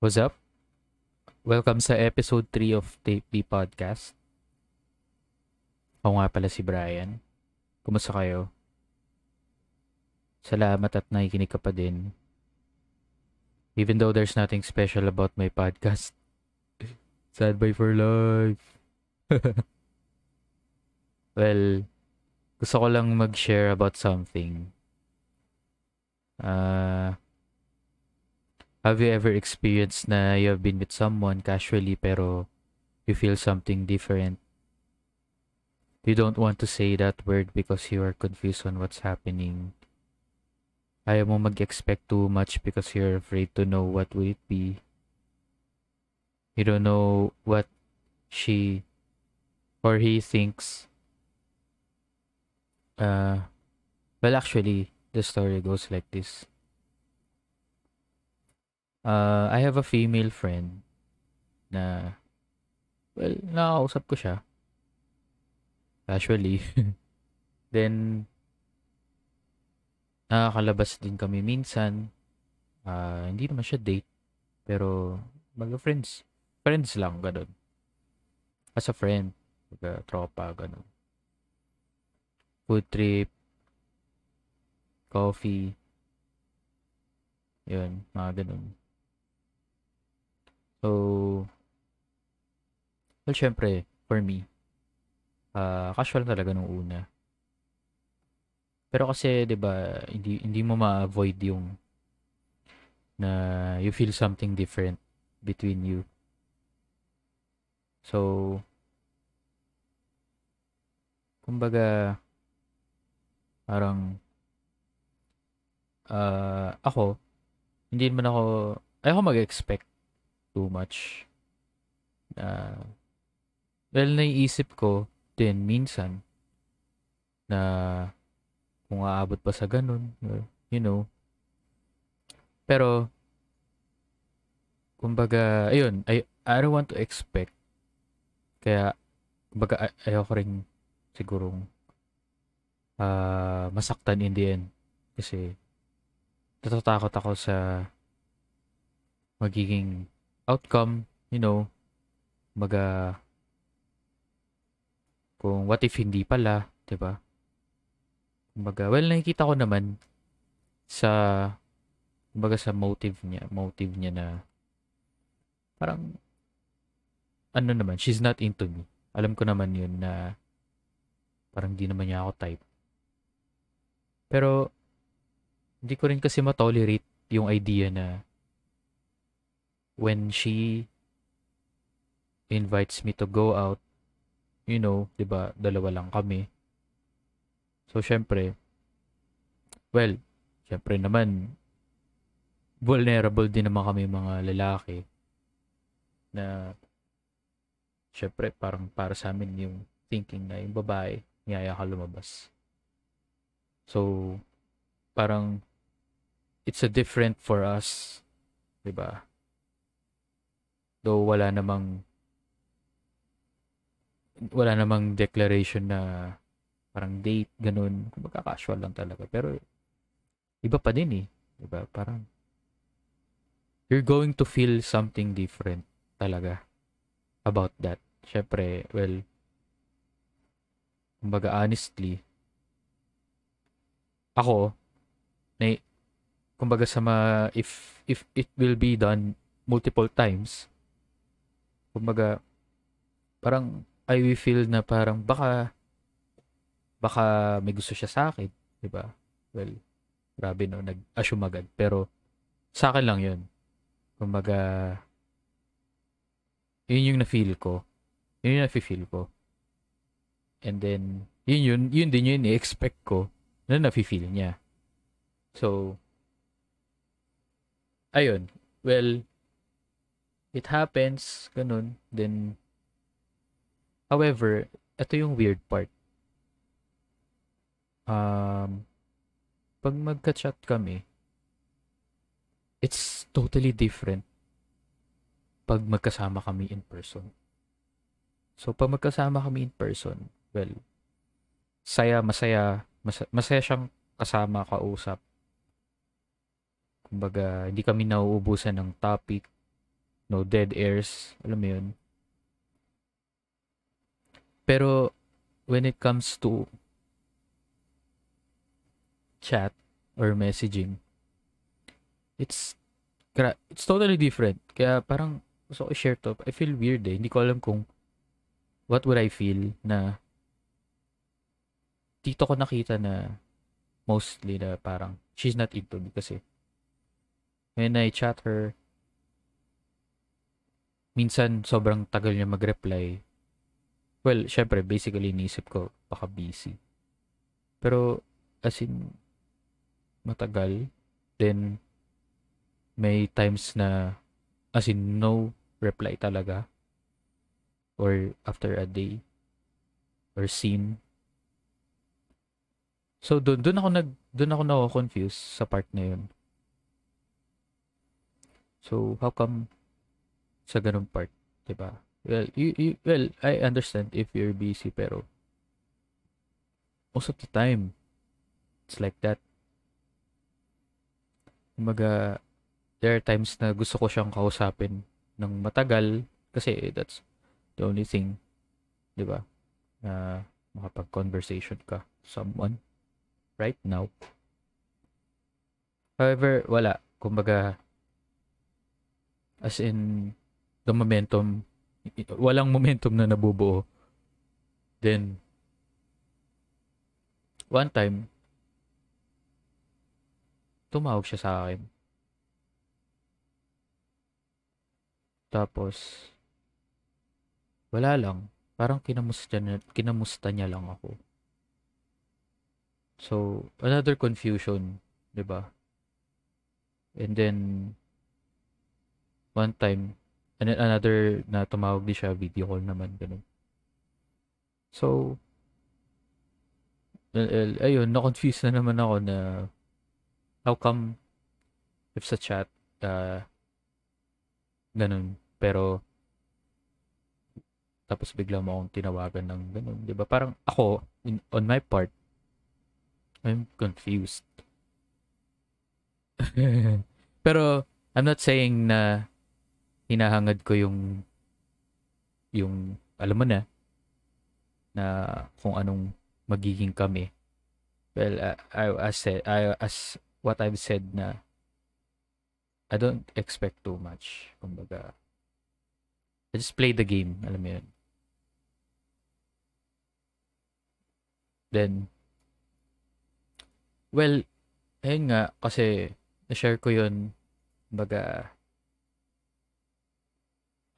What's up? Welcome sa episode 3 of Tape B Podcast. Ako nga pala si Brian. Kumusta kayo? Salamat at nakikinig ka pa din. Even though there's nothing special about my podcast. Sad boy for life. Well, gusto ko lang mag-share about something. Have you ever experienced na you have been with someone casually pero you feel something different? You don't want to say that word because you are confused on what's happening. Ayaw mo mag-expect too much because you're afraid to know what will it be. You don't know what she or he thinks. Well, actually, the story goes like this. I have a female friend na, well, nakausap ko siya. Actually. Then, nakakalabas din kami minsan. Hindi naman siya date. Pero, mag-friends. Friends lang, ganun. As a friend. Mag-tropa, ganun. Food trip. Coffee. Yun, mga ganun. So, well, syempre, for me, casual talaga nung una. Pero kasi, diba, hindi mo ma-avoid yung na you feel something different between you. So, kumbaga, parang, ako, hindi naman ako, ayoko mag-expect too much. Well, naiisip ko din minsan na kung aabot pa sa ganun, you know. Pero, kumbaga, ayun, I don't want to expect. Kaya, kumbaga, ayoko rin sigurong masaktan in the end. Kasi, natatakot ako sa magiging outcome, you know, kung what if hindi pala, diba? Well, nakikita ko naman sa, sa motive niya na parang, ano naman, she's not into me. Alam ko naman yun na parang di naman niya ako type. Pero, hindi ko rin kasi matolerate yung idea na when she invites me to go out, you know, diba, dalawa lang kami. So, syempre naman, vulnerable din naman kami mga lalaki na, syempre, parang para sa amin yung thinking na yung babae, niyaya ka lumabas. So, parang, it's a different for us, diba? Though wala namang declaration na parang date, ganun. Kumbaga casual lang talaga. Pero, iba pa din eh. Diba? Parang, you're going to feel something different talaga about that. Syempre, well, kumbaga honestly, ako, kumbaga if it will be done multiple times, kumbaga, parang, I will feel na parang baka may gusto siya sa akin, diba? Well, grabe no, nag-assume agad. Pero, sa akin lang yun. Kumbaga, yun yung na-feel ko. Yun yung na-feel ko. And then, yun din yun i-expect ko na na-feel niya. So, ayun. Well, it happens, ganun. Then, however, ito yung weird part. Pag magka-chat kami, it's totally different pag magkasama kami in person. So, pag magkasama kami in person, well, masaya siyang kasama, kausap. Kumbaga, hindi kami nauubusan ng topic. no dead airs, alam mo yun. Pero when it comes to chat or messaging, it's totally different. Kaya parang gusto ko i-share to. I feel weird eh. Hindi ko alam kung what would I feel na dito ko nakita na mostly na parang she's not into me kasi when I chat her, minsan sobrang tagal niya mag-reply. Well, syempre, basically inisip ko baka busy. Pero as in, matagal. Then, may times na as in no reply talaga. Or after a day or scene. So doon ako confused sa part na yun. So how come sa ganung part, 'di ba? Well, well, I understand if you're busy, pero most of the time it's like that. Mga there are times na gusto ko siyang kausapin ng matagal kasi that's the only thing, 'di ba, na makapag-conversation ka someone right now. However, wala, kumbaga as in the momentum, walang momentum na nabubuo. Then one time tumawag siya sa akin. Tapos wala lang. Parang kinamusta niya lang ako. So, another confusion, 'di ba? And then one time, and then another na tumawag din siya, video call naman, ganun. So, ayun, na-confuse na naman ako na how come if sa chat, ganun, pero tapos bigla mo akong tinawagan ng ganun, 'di ba? Parang ako, on my part, I'm confused. Pero I'm not saying na hinahangad ko yung alam mo na kung anong magiging kami. Well, as what I've said na I don't expect too much. Kumbaga, I just play the game, alam mo yun. Then, well, ayun nga, kasi na-share ko yun, baga,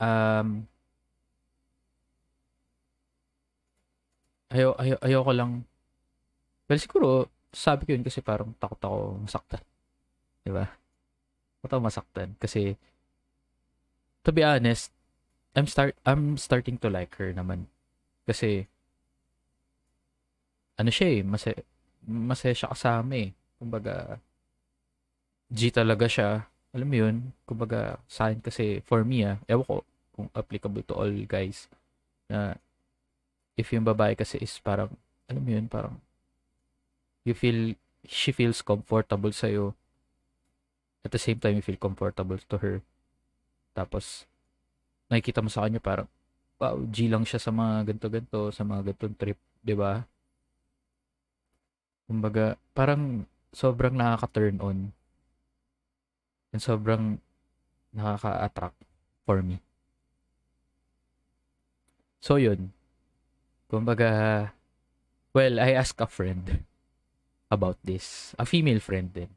ayoko lang, well, siguro, sabi ko yun kasi parang takot ako masaktan. Diba? Takot ako masaktan. Kasi, to be honest, I'm starting to like her naman. Kasi, ano siya eh, masaya siya kasama eh. Kumbaga, G talaga siya. Alam mo yun? Kumbaga, sa akin kasi, for me ah, ewan ko kung applicable to all guys, na if yung babae kasi is parang, alam mo yun, parang she feels comfortable sa'yo. At the same time, you feel comfortable to her. Tapos, nakikita mo sa kanya parang, wow, G lang siya sa mga ganto-ganto, sa mga gantong trip, di ba? Kumbaga, parang sobrang nakaka-turn on. And sobrang nakaka-attract for me. So, yun. Kumbaga, well, I asked a friend about this. A female friend din.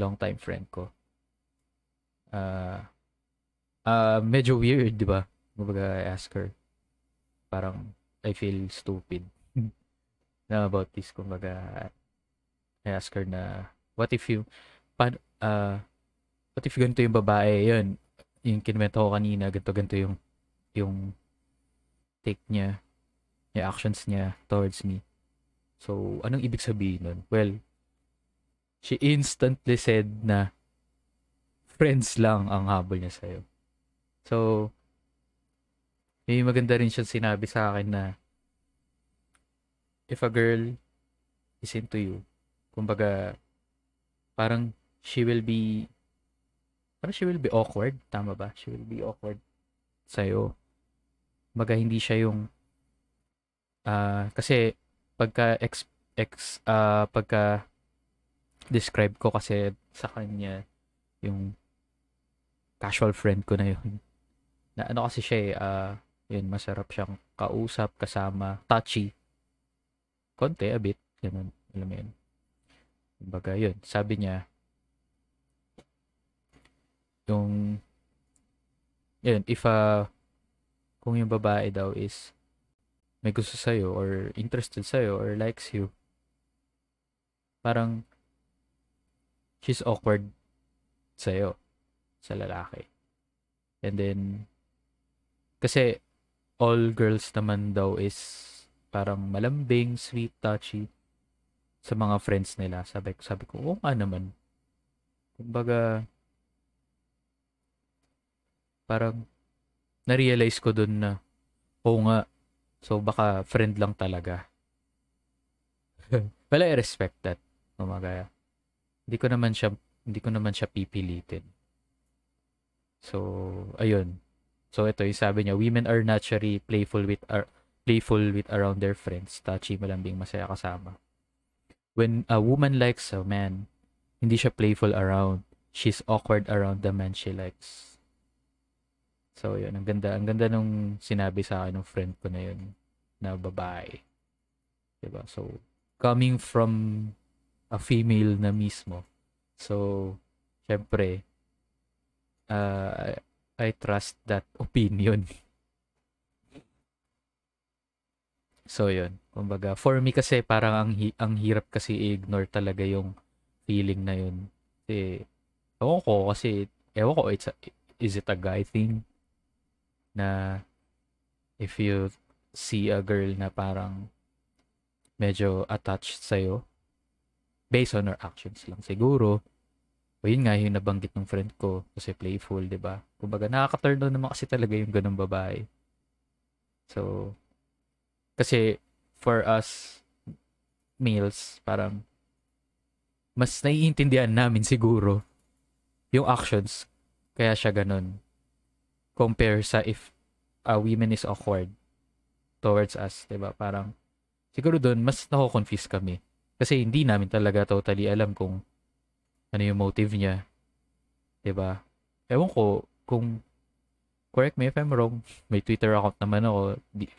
Long-time friend ko. Medyo weird, di ba? Kumbaga, I asked her. Parang, I feel stupid. Na about this, kumbaga, I ask her na, what if ganito yung babae, yun, yung kinuwento ko kanina, ganito yung take niya, yung actions niya towards me. So, anong ibig sabihin nun? Well, she instantly said na, friends lang ang habol niya sa'yo. So, may maganda rin siya sinabi sa akin na, if a girl is into you, kumbaga, parang she will be, Pero she will be awkward. Tama ba? She will be awkward sa'yo. Baga hindi siya yung kasi pagka describe ko kasi sa kanya yung casual friend ko na yun. Na ano kasi siya yun, masarap siyang kausap, kasama, touchy. Konti, a bit. Ganun, alam mo yun. Baga yun, sabi niya, yung yun, if kung yung babae daw is may gusto sa'yo or interested sa'yo or likes you, parang she's awkward sa'yo, sa lalaki. And then kasi all girls naman daw is parang malambing, sweet, touchy sa mga friends nila. Sabi ko, oo nga naman. Kumbaga parang na-realize ko dun na, oo nga, so baka friend lang talaga. Well, I respect that. Kumbaga, hindi ko naman siya pipilitin. So, ayun. So, ito yung sabi niya, women are naturally playful with around their friends. Touchy, malambing, masaya kasama. When a woman likes a man, hindi siya playful around. She's awkward around the man she likes. So, yun. Ang ganda nung sinabi sa akin ng friend ko na yun, na babae. Diba? So, coming from a female na mismo. So, syempre, I trust that opinion. So, yun. Kumbaga, for me kasi, parang ang hirap kasi i-ignore talaga yung feeling na yun. Kasi, ewan ko, is it a guy thing? Na if you see a girl na parang medyo attached sa'yo, based on her actions lang siguro, o yun nga yung nabanggit ng friend ko kasi playful, diba? Kumbaga nakaka-turn down naman kasi talaga yung ganung babae. So, kasi for us males, parang mas naiintindihan namin siguro yung actions kaya siya ganun. Compare sa if a woman is awkward towards us, diba? Parang, siguro doon, mas nako-confuse kami. Kasi hindi namin talaga totally alam kung ano yung motive niya. Diba? Ewan ko, kung correct me if I'm wrong, may Twitter account naman ako,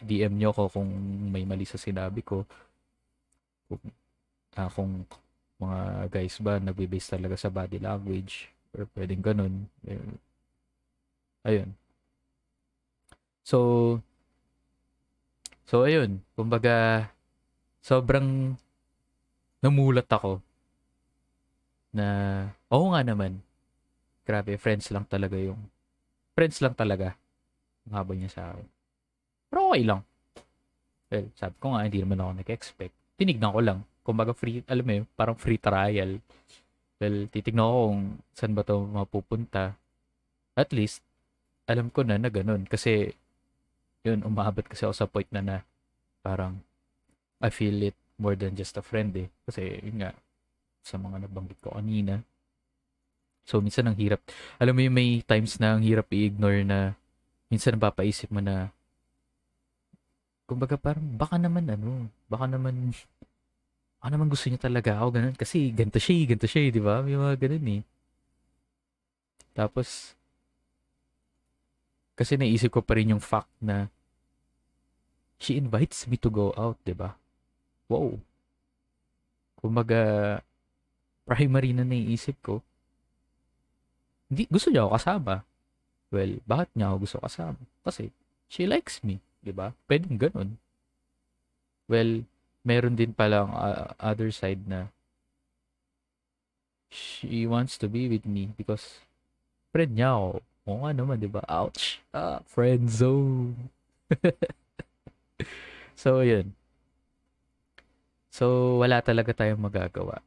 DM nyo ko kung may mali sa sinabi ko. Kung mga guys ba, nagbe-base talaga sa body language, or pwedeng ganun. Ayun. So ayun, kumbaga sobrang namulat ako na oo nga naman. Grabe, friends lang talaga ang habol niya sa akin. Pero okay lang. Well, sabi ko nga, hindi naman ako nag-expect. Tinignan ko lang. Kumbaga free, alam mo yun, parang free trial. Well, titignan ko kung saan ba ito mapupunta. At least, alam ko na ganun. Kasi, yun, umabot kasi ako sa point na parang, I feel it more than just a friend eh. Kasi, yun nga, sa mga nabanggit ko kanina. So, minsan ang hirap. Alam mo yung may times na ang hirap i-ignore na, minsan napapaisip mo na, kumbaga parang, baka naman gusto niya talaga ako, ganun. Kasi, ganito siya, di ba? May mga ganun eh. Tapos, kasi naisip ko pa rin yung fact na she invites me to go out, diba? Wow. Kumbaga, primary na naisip ko. Hindi, gusto niya ako kasama. Well, bakit niya ako gusto kasama? Kasi she likes me, diba? Pwedeng ganun. Well, meron din palang other side na she wants to be with me because friend niya ako. Oo nga naman, diba? Ouch! Ah, friend zone! So, yun. So, wala talaga tayong magagawa.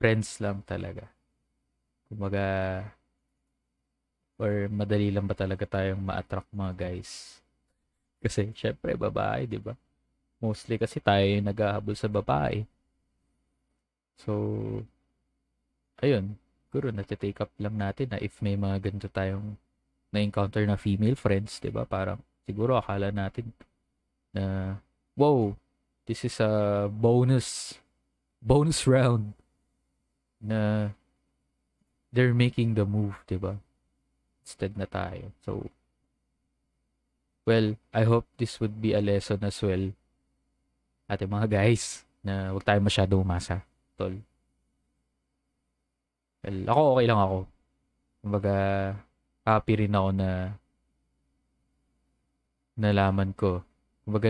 Friends lang talaga. Kumbaga, or madali lang ba talaga tayong ma-attract mga guys? Kasi, syempre, babae, diba? Mostly kasi tayo yung naghahabol sa babae. So, ayun. siguro natitake up lang natin na if may mga ganito tayong na-encounter na female friends, diba? Parang siguro akala natin na, wow, this is a bonus round na they're making the move, diba? Instead na tayo. So, well, I hope this would be a lesson as well at mga guys na huwag tayo masyado umasa, tol. Well, ako okay lang ako. Kumbaga, happy rin ako na nalaman ko. Kumbaga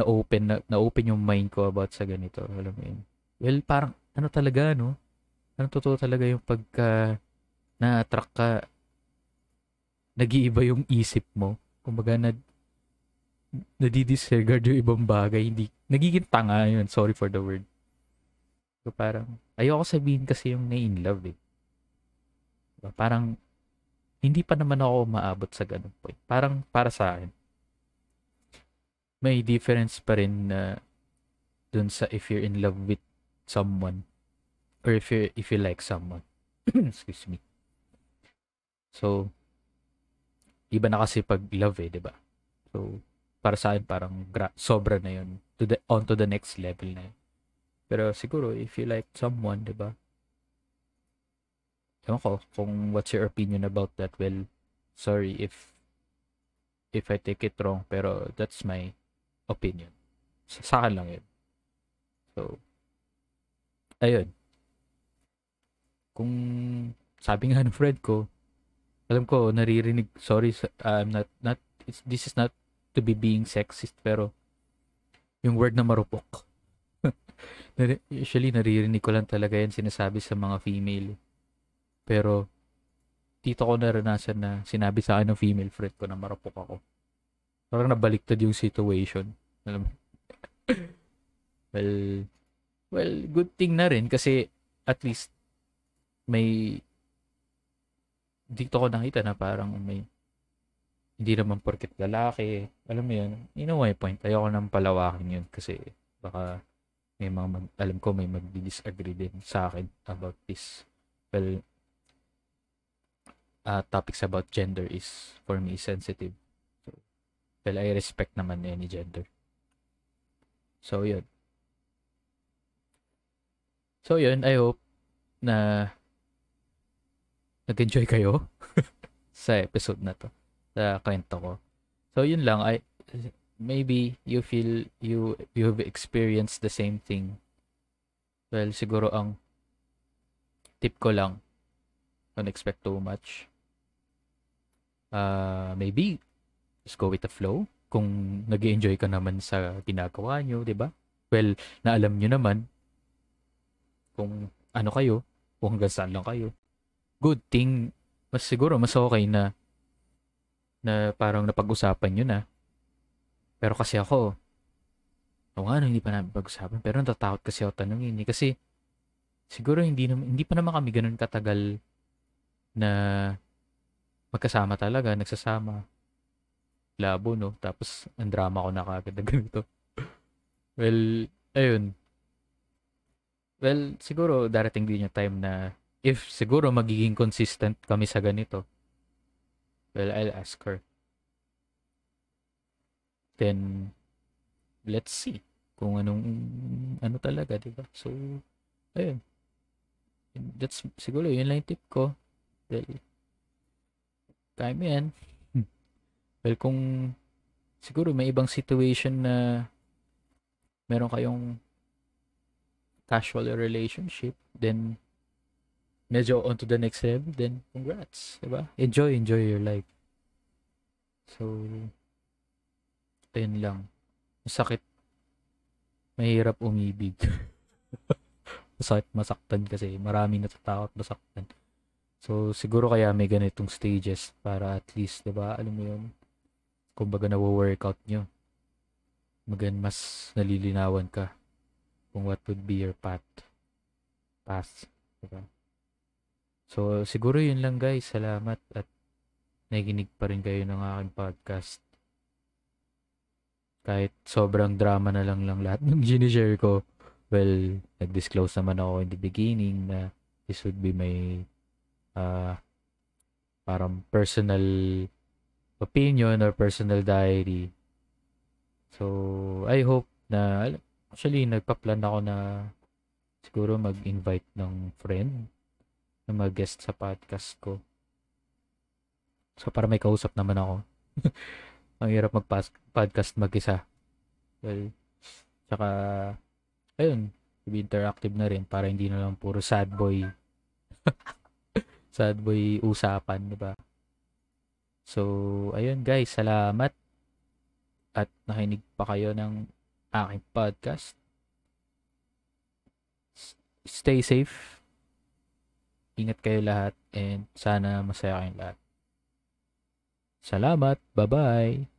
na open yung mind ko about sa ganito. Alam mo yun. Well, parang ano talaga, no? Ano totoo talaga yung pagka na-attract ka, nag-iiba yung isip mo. Kumbaga nadidisregard yung ibang bagay. Hindi, nagiging tanga yun. Sorry for the word. So parang, ayoko sabihin kasi yung na-inlove eh. Diba? Parang, hindi pa naman ako maabot sa ganun point. Parang, para sa akin, may difference pa rin dun sa if you're in love with someone or if you like someone. Excuse me. So, iba na kasi pag love eh, diba? So, para sa akin, parang sobra na yun. On to the next level na yun. Pero siguro, if you like someone, di ba? Ewan ko kung what's your opinion about that. Well, sorry if I take it wrong, pero that's my opinion. Sa akin lang yun. So, ayun. Kung sabi nga ng friend ko, alam ko, naririnig, sorry, I'm not this is not to be being sexist, pero yung word na marupok. Usually, naririnig ko lang talaga yan sinasabi sa mga female. Pero, dito ko naranasan na sinabi sa akin ng female friend ko na marapok ako. Parang nabaliktad yung situation. Alam mo? well, good thing na rin kasi at least may dito ko nakita na parang may hindi naman porket lalaki. Alam mo yun? You know my point. Ayoko nang palawakin yun kasi baka may mga alam ko may mag-disagree din sa akin about this. Well, topics about gender is for me sensitive. So, well, I respect naman any gender. So, yun. So, yun. I hope na nag-enjoy kayo sa episode na to. Sa kwento ko. So, yun lang. Maybe you feel you've experienced the same thing. Well, siguro ang tip ko lang, don't expect too much. Maybe just go with the flow. Kung nag-enjoy ka naman sa ginagawa nyo, di ba? Well, naalam nyo naman kung ano kayo, kung hanggang saan lang kayo. Good thing, mas okay na parang napag-usapan nyo na. Pero kasi ako, o ano, hindi pa namin pag-usapan. Pero natatakot kasi ako tanongin. Kasi siguro hindi pa naman kami ganun katagal na magkasama talaga, nagsasama. Labo, no? Tapos ang drama ko na kagad na ganito. Well, ayun. Well, siguro darating din yung time na if siguro magiging consistent kami sa ganito, well, I'll ask her. Then, let's see kung ano talaga, diba? So, ayun. That's, siguro, yun lang yung tip ko. Well, time yan. Well, kung, siguro, may ibang situation na meron kayong casual relationship, then, medyo on to the next level, then, congrats, diba? Enjoy your life. So, ayun lang. Masakit. Mahirap umibig. Masakit masaktan kasi. Marami natatakot masaktan. So, siguro kaya may ganitong stages para at least, diba, alam mo yun, kumbaga na-workout nyo. Mas nalilinawan ka kung what would be your path. Path. Diba? So, siguro yun lang guys. Salamat at nakikinig pa rin kayo ng aking podcast. Kahit sobrang drama na lang lahat ng ginishare ko. well, nag-disclose naman ako in the beginning na this would be my parang personal opinion or personal diary. So, I hope na, actually, nagpa-plan ako na siguro mag-invite ng friend na mag-guest sa podcast ko. So, para may kausap naman ako. Ang hirap mag-podcast mag-isa. Well, tsaka, ayun, to be interactive na rin para hindi na lang puro sad boy sad boy usapan, di ba? So, ayun guys, salamat at nakinig pa kayo ng aking podcast. Stay safe. Ingat kayo lahat and sana masaya kayong lahat. Salamat. Bye-bye.